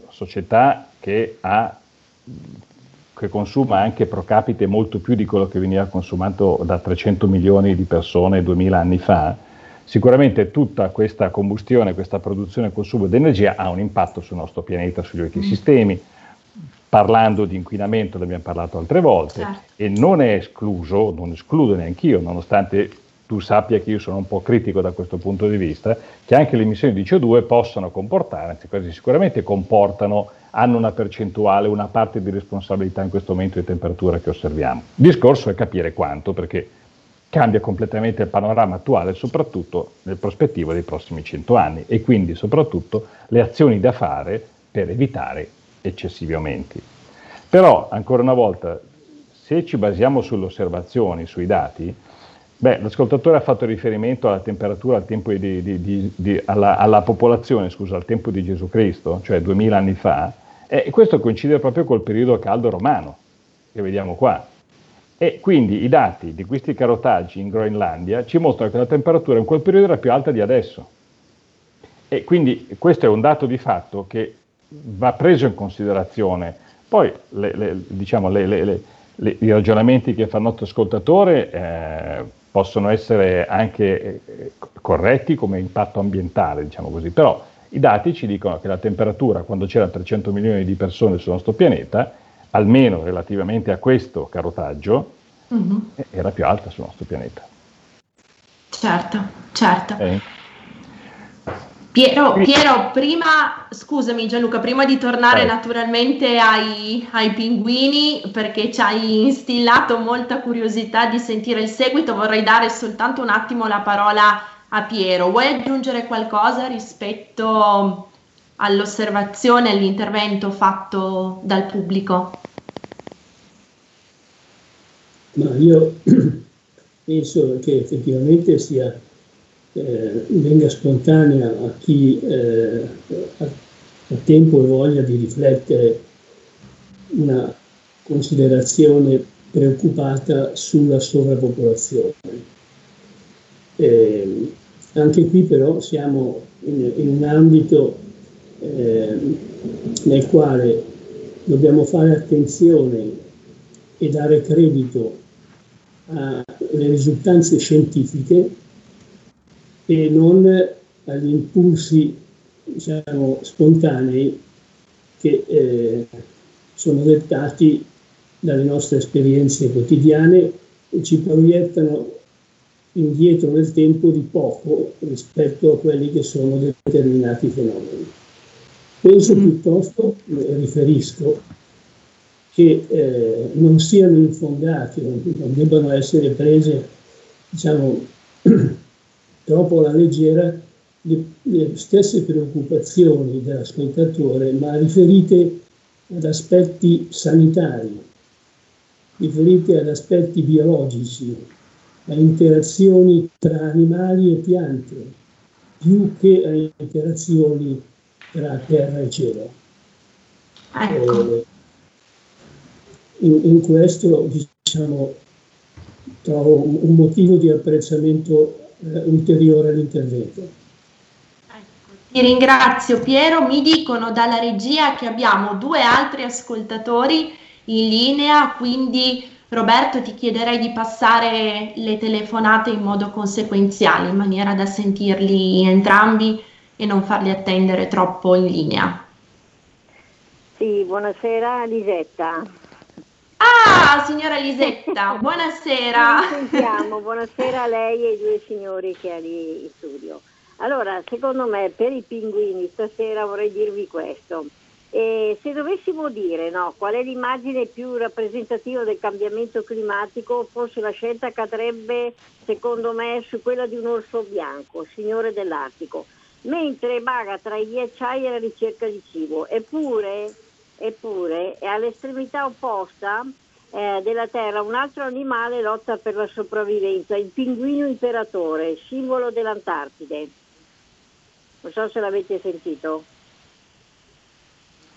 società, che, ha, che consuma anche pro capite molto più di quello che veniva consumato da trecento milioni di persone duemila anni fa. Sicuramente tutta questa combustione, questa produzione e consumo di energia ha un impatto sul nostro pianeta, sugli ecosistemi. Parlando di inquinamento, ne abbiamo parlato altre volte, certo. E non è escluso, non escludo neanch'io, nonostante tu sappia che io sono un po' critico da questo punto di vista, che anche le emissioni di C O due possono comportare, anzi quasi sicuramente comportano, hanno una percentuale, una parte di responsabilità in questo momento di temperatura che osserviamo. Il discorso è capire quanto, perché cambia completamente il panorama attuale, soprattutto nel prospettivo dei prossimi cento anni, e quindi soprattutto le azioni da fare per evitare eccessivi aumenti. Però, ancora una volta, se ci basiamo sulle osservazioni, sui dati, beh, l'ascoltatore ha fatto riferimento alla temperatura, al tempo di, di, di, di, alla, alla popolazione, scusa, al tempo di Gesù Cristo, cioè duemila anni fa, e questo coincide proprio col periodo caldo romano, che vediamo qua. E quindi i dati di questi carotaggi in Groenlandia ci mostrano che la temperatura in quel periodo era più alta di adesso. E quindi questo è un dato di fatto che va preso in considerazione. Poi le, le, diciamo, le, le, le, le, i ragionamenti che fa il nostro ascoltatore eh, possono essere anche eh, corretti come impatto ambientale, diciamo così, però i dati ci dicono che la temperatura, quando c'era trecento milioni di persone sul nostro pianeta, almeno relativamente a questo carotaggio, mm-hmm. era più alta sul nostro pianeta. Certo, certo. Eh. Piero, Piero, prima, scusami Gianluca, prima di tornare eh. naturalmente ai, ai pinguini, perché ci hai instillato molta curiosità di sentire il seguito, vorrei dare soltanto un attimo la parola a Piero. Vuoi aggiungere qualcosa rispetto all'osservazione, all'intervento fatto dal pubblico? Ma io penso che effettivamente sia eh, venga spontanea a chi eh, ha tempo e voglia di riflettere una considerazione preoccupata sulla sovrappopolazione. Eh, anche qui però siamo in, in un ambito eh, nel quale dobbiamo fare attenzione e dare credito alle risultanze scientifiche e non agli impulsi, diciamo, spontanei che eh, sono dettati dalle nostre esperienze quotidiane e ci proiettano indietro nel tempo di poco rispetto a quelli che sono determinati fenomeni. Penso piuttosto, riferisco, che eh, non siano infondati, non, non debbano essere prese, diciamo, troppo alla leggera le, le stesse preoccupazioni dell'ascoltatore, ma riferite ad aspetti sanitari, riferite ad aspetti biologici, a interazioni tra animali e piante, più che a interazioni tra terra e cielo. Ecco. Eh, in, in questo, diciamo, trovo un, un motivo di apprezzamento eh, ulteriore all'intervento. Ecco. Ti ringrazio, Piero. Mi dicono dalla regia che abbiamo due altri ascoltatori in linea, quindi Roberto, ti chiederei di passare le telefonate in modo conseguenziale, in maniera da sentirli entrambi e non farli attendere troppo in linea. Sì, buonasera Lisetta. Ah, signora Lisetta, buonasera. Ci sentiamo, buonasera a lei e ai due signori che ha lì in studio. Allora, secondo me, per i pinguini stasera vorrei dirvi questo. E se dovessimo dire, no, qual è l'immagine più rappresentativa del cambiamento climatico, forse la scelta cadrebbe, secondo me, su quella di un orso bianco, signore dell'Artico, mentre vaga tra i ghiacciai alla ricerca di cibo. Eppure, eppure è all'estremità opposta eh, della Terra un altro animale lotta per la sopravvivenza, il pinguino imperatore, simbolo dell'Antartide. Non so se l'avete sentito.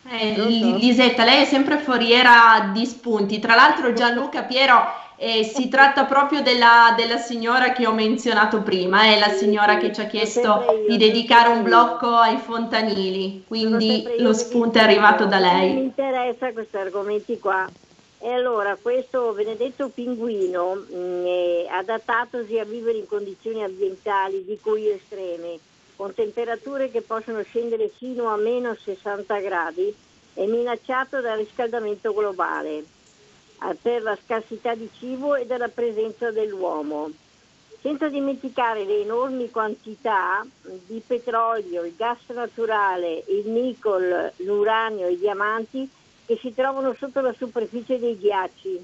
Eh, Lisetta, lei è sempre foriera di spunti. Tra l'altro, Gianluca, Piero, eh, si tratta proprio della, della signora che ho menzionato prima, è eh, la signora che ci ha chiesto di dedicare un blocco ai fontanili, quindi lo spunto è arrivato da lei. Mi interessa questi argomenti qua. E allora questo benedetto pinguino, mh, adattatosi a vivere in condizioni ambientali di cui estreme, con temperature che possono scendere fino a meno sessanta gradi, è minacciato dal riscaldamento globale, per la scarsità di cibo e dalla presenza dell'uomo. Senza dimenticare le enormi quantità di petrolio, il gas naturale, il nickel, l'uranio e i diamanti che si trovano sotto la superficie dei ghiacci,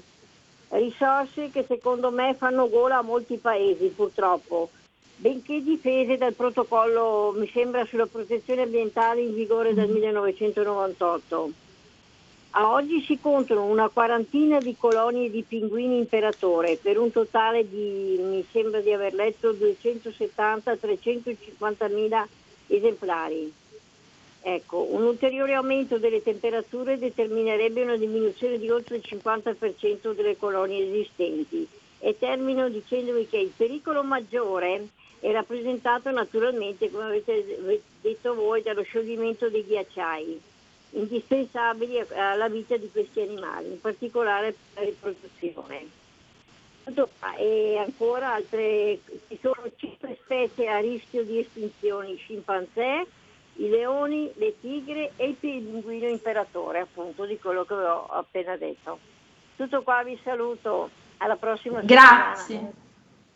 risorse che secondo me fanno gola a molti paesi, purtroppo, benché difese dal protocollo, mi sembra, sulla protezione ambientale in vigore dal millenovecentonovantotto. A oggi si contano una quarantina di colonie di pinguini imperatore, per un totale di, mi sembra di aver letto, duecentosettanta trecentocinquantamila esemplari. Ecco, un ulteriore aumento delle temperature determinerebbe una diminuzione di oltre il cinquanta per cento delle colonie esistenti. E termino dicendovi che il pericolo maggiore è rappresentato naturalmente, come avete detto voi, dallo scioglimento dei ghiacciai, indispensabili alla vita di questi animali, in particolare per la riproduzione. E ancora altre, ci sono cinque specie a rischio di estinzione: i scimpanzé, i leoni, le tigre e il pinguino imperatore, appunto, di quello che ho appena detto. Tutto qua, vi saluto, alla prossima settimana. Grazie.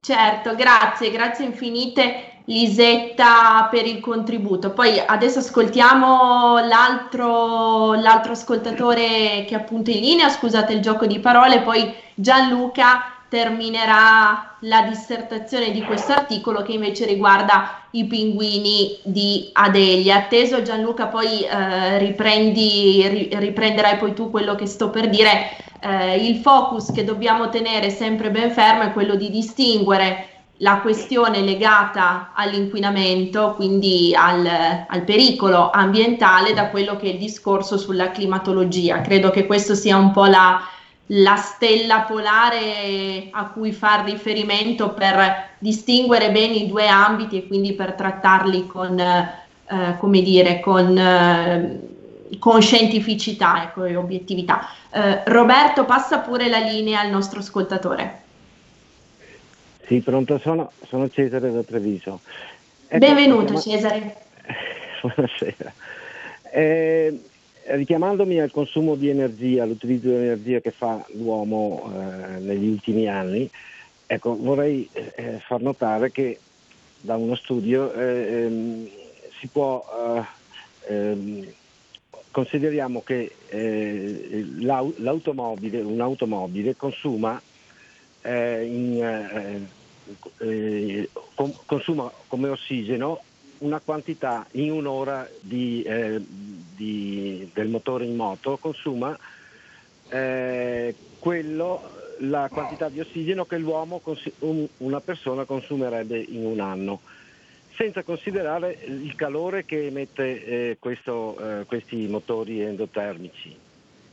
Certo, grazie, grazie infinite Lisetta per il contributo. Poi adesso ascoltiamo l'altro, l'altro ascoltatore che è appunto in linea, scusate il gioco di parole, poi Gianluca terminerà la dissertazione di questo articolo che invece riguarda i pinguini di Adelia. Atteso Gianluca, poi eh, riprendi, ri, riprenderai poi tu quello che sto per dire. Eh, il focus che dobbiamo tenere sempre ben fermo è quello di distinguere la questione legata all'inquinamento, quindi al, al pericolo ambientale, da quello che è il discorso sulla climatologia. Credo che questo sia un po' la la stella polare a cui far riferimento per distinguere bene i due ambiti e quindi per trattarli con, eh, come dire, con, eh, con scientificità, ecco, e obiettività. Eh, Roberto, passa pure la linea al nostro ascoltatore. Sì, pronto, sono, sono Cesare da Treviso. Ecco, benvenuto, richiam- Cesare. Buonasera. Eh, richiamandomi al consumo di energia, all'utilizzo di energia che fa l'uomo eh, negli ultimi anni, ecco, vorrei eh, far notare che da uno studio eh, eh, si può, eh, eh, consideriamo che eh, l'au- l'automobile, un'automobile consuma eh, in... Eh, Eh, com- consuma come ossigeno una quantità in un'ora di, eh, di, del motore in moto, consuma eh, quello, la quantità di ossigeno che l'uomo, cons- un, una persona consumerebbe in un anno, senza considerare il calore che emette eh, questo, eh, questi motori endotermici.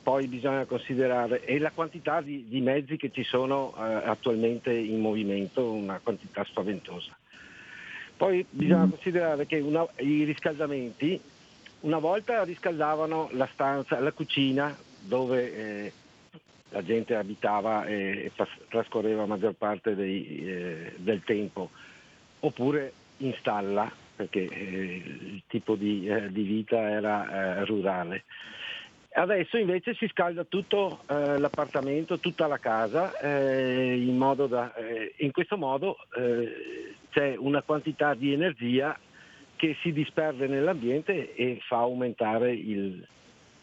Poi bisogna considerare e la quantità di, di mezzi che ci sono eh, attualmente in movimento, una quantità spaventosa. Poi bisogna mm. considerare che una, i riscaldamenti, una volta riscaldavano la stanza, la cucina dove eh, la gente abitava e, e trascorreva la maggior parte dei, eh, del tempo, oppure in stalla, perché eh, il tipo di, eh, di vita era eh, rurale. Adesso invece si scalda tutto eh, l'appartamento, tutta la casa, eh, in modo da, eh, in questo modo eh, c'è una quantità di energia che si disperde nell'ambiente e fa aumentare il,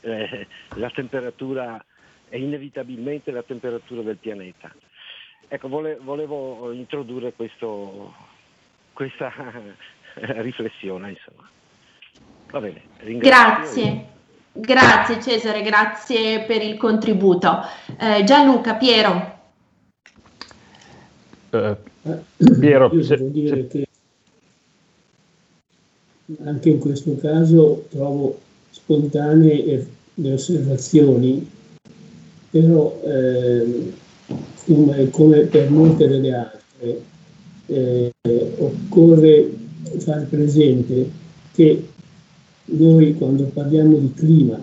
eh, la temperatura, e inevitabilmente la temperatura del pianeta. Ecco, vole, volevo introdurre questo, questa riflessione, insomma. Va bene, ringrazio. Grazie. Grazie Cesare, grazie per il contributo. Eh, Gianluca, Piero. Eh, Piero, io devo dire che anche in questo caso trovo spontanee le osservazioni, però eh, come per molte delle altre eh, occorre far presente che noi, quando parliamo di clima,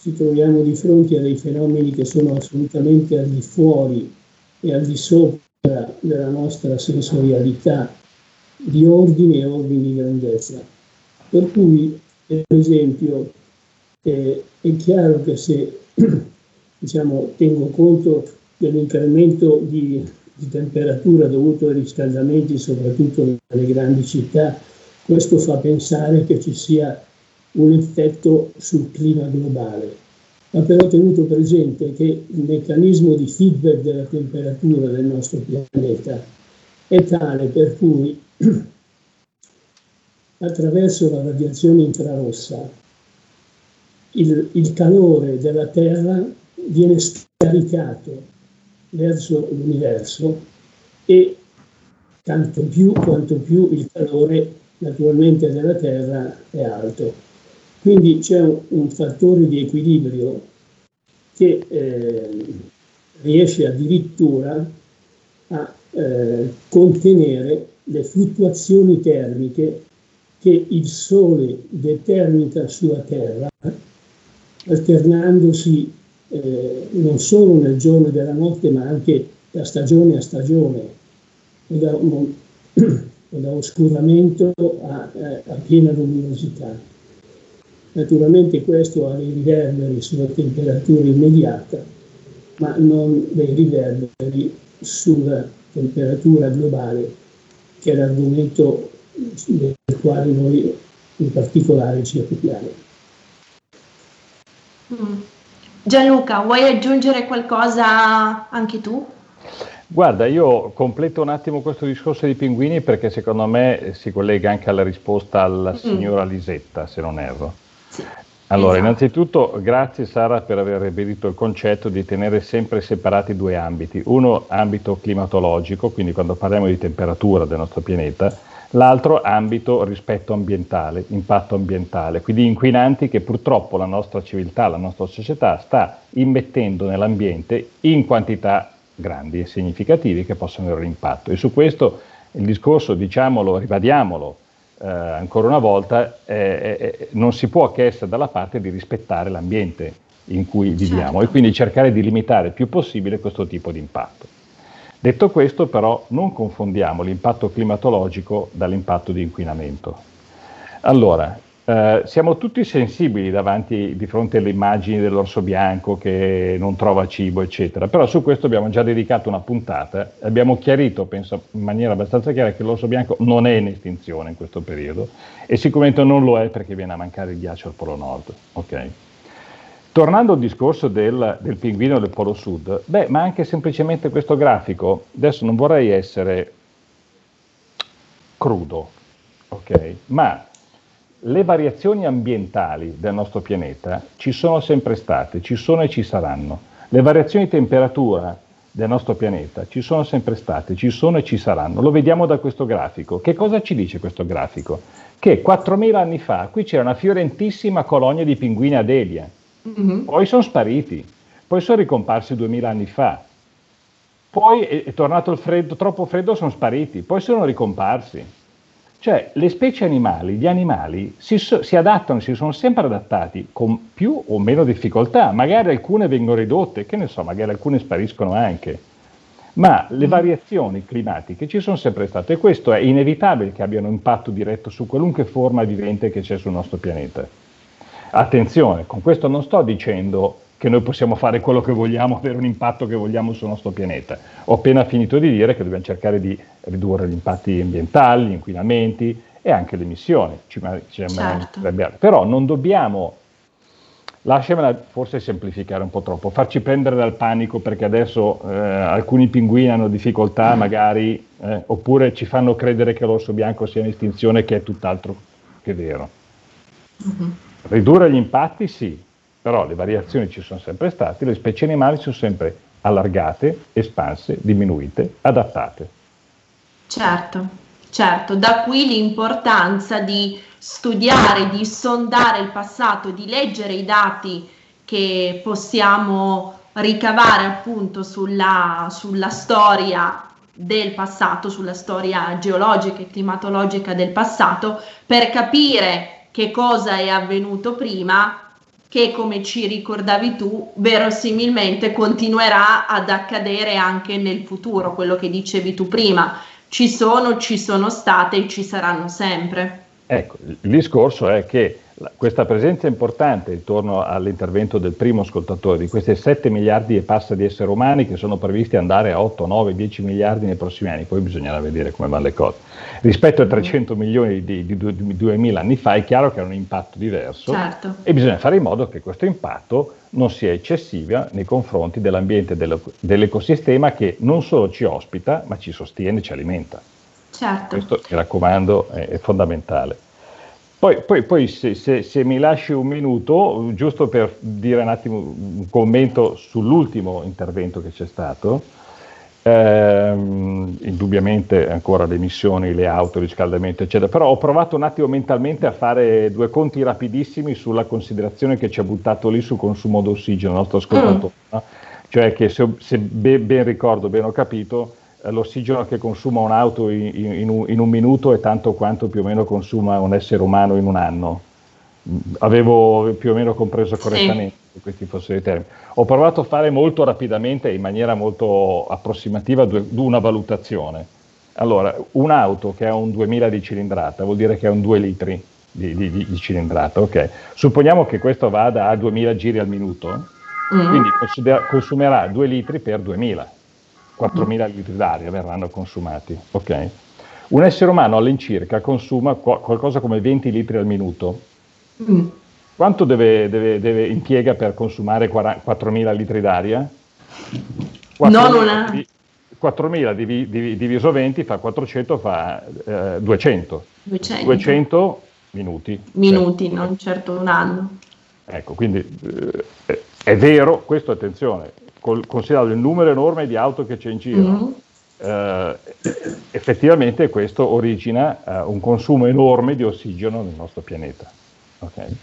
ci troviamo di fronte a dei fenomeni che sono assolutamente al di fuori e al di sopra della nostra sensorialità, di ordini e ordini di grandezza. Per cui, per esempio, eh, è chiaro che se diciamo, tengo conto dell'incremento di, di temperatura dovuto ai riscaldamenti, soprattutto nelle grandi città, questo fa pensare che ci sia un effetto sul clima globale. Va però tenuto presente che il meccanismo di feedback della temperatura del nostro pianeta è tale per cui attraverso la radiazione infrarossa il, il calore della Terra viene scaricato verso l'universo, e tanto più quanto più il calore naturalmente della Terra è alto. Quindi c'è un, un fattore di equilibrio che eh, riesce addirittura a eh, contenere le fluttuazioni termiche che il Sole determina sulla Terra, alternandosi eh, non solo nel giorno e della notte, ma anche da stagione a stagione, e da un, da oscuramento a, a piena luminosità. Naturalmente questo ha dei riverberi sulla temperatura immediata, ma non dei riverberi sulla temperatura globale, che è l'argomento del quale noi in particolare ci occupiamo. Mm. Gianluca, vuoi aggiungere qualcosa anche tu? Guarda, io completo un attimo questo discorso di pinguini, perché secondo me si collega anche alla risposta alla signora Lisetta, se non erro. Allora, innanzitutto grazie Sara per aver ribadito il concetto di tenere sempre separati due ambiti. Uno, ambito climatologico, quindi quando parliamo di temperatura del nostro pianeta, l'altro ambito rispetto ambientale, impatto ambientale, quindi inquinanti che purtroppo la nostra civiltà, la nostra società sta immettendo nell'ambiente in quantità grandi e significativi che possono avere un impatto. E su questo il discorso, diciamolo, ribadiamolo eh, ancora una volta, eh, eh, non si può che essere dalla parte di rispettare l'ambiente in cui viviamo, certo, e quindi cercare di limitare il più possibile questo tipo di impatto. Detto questo, però, non confondiamo l'impatto climatologico dall'impatto di inquinamento. Allora, eh, siamo tutti sensibili davanti, di fronte alle immagini dell'orso bianco che non trova cibo, eccetera, però su questo abbiamo già dedicato una puntata, abbiamo chiarito, penso in maniera abbastanza chiara, che l'orso bianco non è in estinzione in questo periodo e sicuramente non lo è perché viene a mancare il ghiaccio al Polo Nord, ok? Tornando al discorso del, del pinguino del Polo Sud, beh, ma anche semplicemente questo grafico, adesso non vorrei essere crudo, ok? Ma le variazioni ambientali del nostro pianeta ci sono sempre state, ci sono e ci saranno. Le variazioni di temperatura del nostro pianeta ci sono sempre state, ci sono e ci saranno. Lo vediamo da questo grafico. Che cosa ci dice questo grafico? Che quattromila anni fa qui c'era una fiorentissima colonia di pinguini ad Elia. Mm-hmm. Poi sono spariti, poi sono ricomparsi duemila anni fa, poi è tornato il freddo, troppo freddo, sono spariti, poi sono ricomparsi. Cioè le specie animali, gli animali si, so, si adattano, si sono sempre adattati con più o meno difficoltà, magari alcune vengono ridotte, che ne so, magari alcune spariscono anche, ma le mm-hmm. variazioni climatiche ci sono sempre state e questo è inevitabile che abbiano impatto diretto su qualunque forma vivente che c'è sul nostro pianeta. Attenzione, con questo non sto dicendo che noi possiamo fare quello che vogliamo, avere un impatto che vogliamo sul nostro pianeta. Ho appena finito di dire che dobbiamo cercare di ridurre gli impatti ambientali, gli inquinamenti e anche le emissioni. Ci, ci certo. Però non dobbiamo, lasciamela forse semplificare un po' troppo, farci prendere dal panico perché adesso eh, alcuni pinguini hanno difficoltà mm. magari, eh, oppure ci fanno credere che l'orso bianco sia in estinzione, che è tutt'altro che vero. Mm-hmm. Ridurre gli impatti sì, però le variazioni ci sono sempre state, le specie animali sono sempre allargate, espanse, diminuite, adattate. Certo, certo, da qui l'importanza di studiare, di sondare il passato, di leggere i dati che possiamo ricavare appunto sulla, sulla storia del passato, sulla storia geologica e climatologica del passato, per capire che cosa è avvenuto prima, che come ci ricordavi tu, verosimilmente continuerà ad accadere anche nel futuro, quello che dicevi tu prima, ci sono, ci sono state e ci saranno sempre. Ecco, il discorso è che questa presenza importante, intorno all'intervento del primo ascoltatore, di questi sette miliardi e passa di esseri umani che sono previsti andare a otto, nove, dieci miliardi nei prossimi anni, poi bisognerà vedere come vanno le cose. Rispetto a trecento milioni di, di, di duemila anni fa è chiaro che è un impatto diverso, certo, e bisogna fare in modo che questo impatto non sia eccessivo nei confronti dell'ambiente, dell'ecosistema che non solo ci ospita ma ci sostiene, ci alimenta. Certo. Questo, mi raccomando, è, è fondamentale. Poi, poi, poi se, se, se mi lasci un minuto, giusto per dire un attimo un commento sull'ultimo intervento che c'è stato, ehm, indubbiamente ancora le emissioni, le auto, il riscaldamento eccetera, però ho provato un attimo mentalmente a fare due conti rapidissimi sulla considerazione che ci ha buttato lì sul consumo d'ossigeno, il nostro ascoltatore, mm. no? Cioè che se, se ben, ben ricordo, ben ho capito, l'ossigeno che consuma un'auto in, in, in un minuto è tanto quanto più o meno consuma un essere umano in un anno. Avevo più o meno compreso correttamente sì. questi fossero i termini. Ho provato a fare molto rapidamente, in maniera molto approssimativa, due, una valutazione. Allora, un'auto che ha un duemila di cilindrata vuol dire che ha un due litri di, di, di cilindrata. Okay. Supponiamo che questo vada a duemila giri al minuto, mm. quindi consumerà due litri per duemila. quattromila litri d'aria verranno consumati, ok? Un essere umano all'incirca consuma qu- qualcosa come venti litri al minuto. Mm. Quanto deve, deve, deve impiega per consumare quattromila litri d'aria? quattromila div- div- diviso venti fa quattrocento, fa eh, duecento. duecento. duecento minuti. Minuti, certo. Non certo un anno. Ecco, quindi eh, è vero, questo attenzione, considerato il numero enorme di auto che c'è in giro, mm-hmm. eh, effettivamente questo origina eh, un consumo enorme di ossigeno nel nostro pianeta. Okay?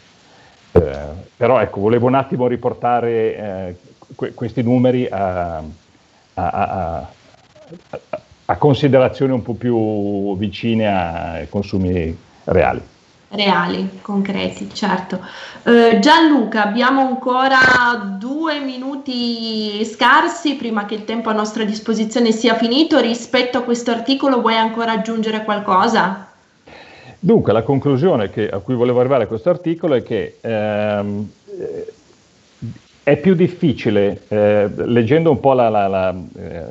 Eh, però ecco, volevo un attimo riportare eh, que- questi numeri a, a, a, a, a considerazioni un po' più vicine ai consumi reali. Reali, concreti, certo. Eh, Gianluca, abbiamo ancora due minuti scarsi prima che il tempo a nostra disposizione sia finito. Rispetto a questo articolo vuoi ancora aggiungere qualcosa? Dunque, la conclusione che, a cui volevo arrivare a questo articolo è che ehm, è più difficile, eh, leggendo un po' la, la, la, eh,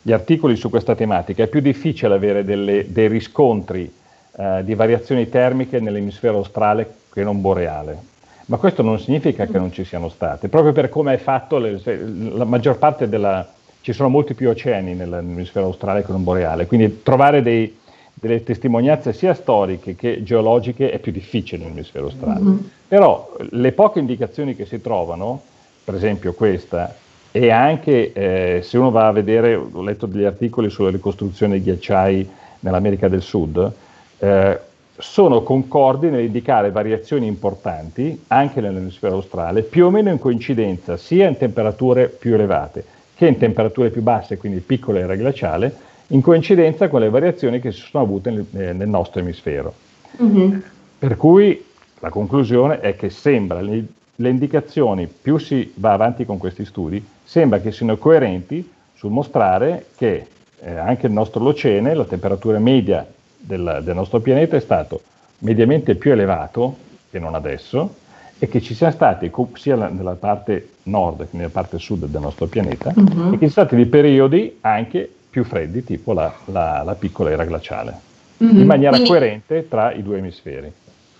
gli articoli su questa tematica, è più difficile avere delle, dei riscontri Uh, di variazioni termiche nell'emisfero australe che non boreale, ma questo non significa che non ci siano state, proprio per come è fatto le, la maggior parte della, ci sono molti più oceani nell'emisfero australe che non boreale, quindi trovare dei, delle testimonianze sia storiche che geologiche è più difficile nell'emisfero australe, mm-hmm. però le poche indicazioni che si trovano, per esempio questa, e anche eh, se uno va a vedere, ho letto degli articoli sulla ricostruzione dei ghiacciai nell'America del Sud, Eh, sono concordi nell'indicare variazioni importanti anche nell'emisfero australe, più o meno in coincidenza sia in temperature più elevate che in temperature più basse, quindi piccola era glaciale, in coincidenza con le variazioni che si sono avute nel, eh, nel nostro emisfero. Mm-hmm. Per cui la conclusione è che sembra, le, le indicazioni, più si va avanti con questi studi, sembra che siano coerenti sul mostrare che eh, anche il nostro Olocene, la temperatura media Del, del nostro pianeta è stato mediamente più elevato che non adesso, e che ci siano stati sia nella parte nord che nella parte sud del nostro pianeta, mm-hmm. e che ci sono stati dei periodi anche più freddi, tipo la, la, la piccola era glaciale, mm-hmm. in maniera quindi, coerente tra i due emisferi.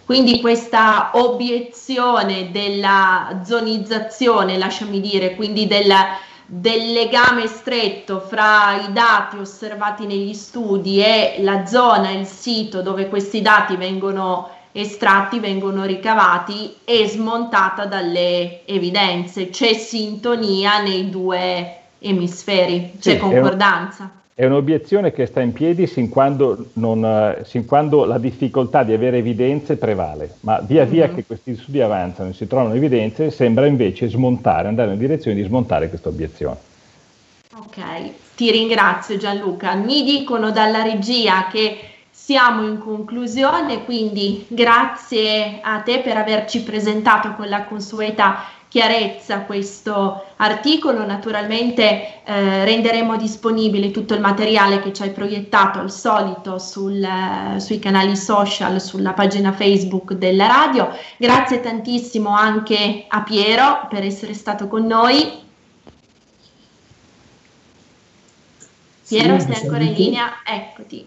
Quindi questa obiezione della zonizzazione, lasciami dire, quindi della del legame stretto fra i dati osservati negli studi e la zona, il sito dove questi dati vengono estratti, vengono ricavati, è smontata dalle evidenze. C'è sintonia nei due emisferi, c'è sì, concordanza. È, un, è un'obiezione che sta in piedi sin quando, non, sin quando la difficoltà di avere evidenze prevale, ma via via mm-hmm. che questi studi avanzano e si trovano evidenze, sembra invece smontare, andare in direzione di smontare questa obiezione. Ok, ti ringrazio Gianluca. Mi dicono dalla regia che siamo in conclusione, quindi grazie a te per averci presentato con la consueta chiarezza questo articolo. Naturalmente eh, renderemo disponibile tutto il materiale che ci hai proiettato al solito sul, eh, sui canali social, sulla pagina Facebook della radio. Grazie tantissimo anche a Piero per essere stato con noi. Piero, sì, sei ancora in linea? Eccoti.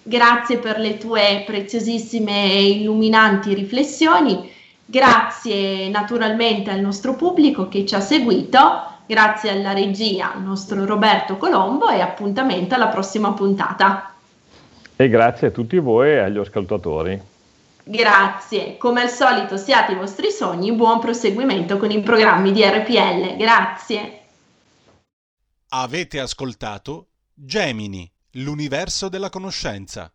Grazie per le tue preziosissime e illuminanti riflessioni. Grazie naturalmente al nostro pubblico che ci ha seguito, grazie alla regia, al nostro Roberto Colombo, e appuntamento alla prossima puntata. E grazie a tutti voi e agli ascoltatori. Grazie, come al solito siate i vostri sogni, buon proseguimento con i programmi di R P L, grazie. Avete ascoltato Gemini, l'universo della conoscenza.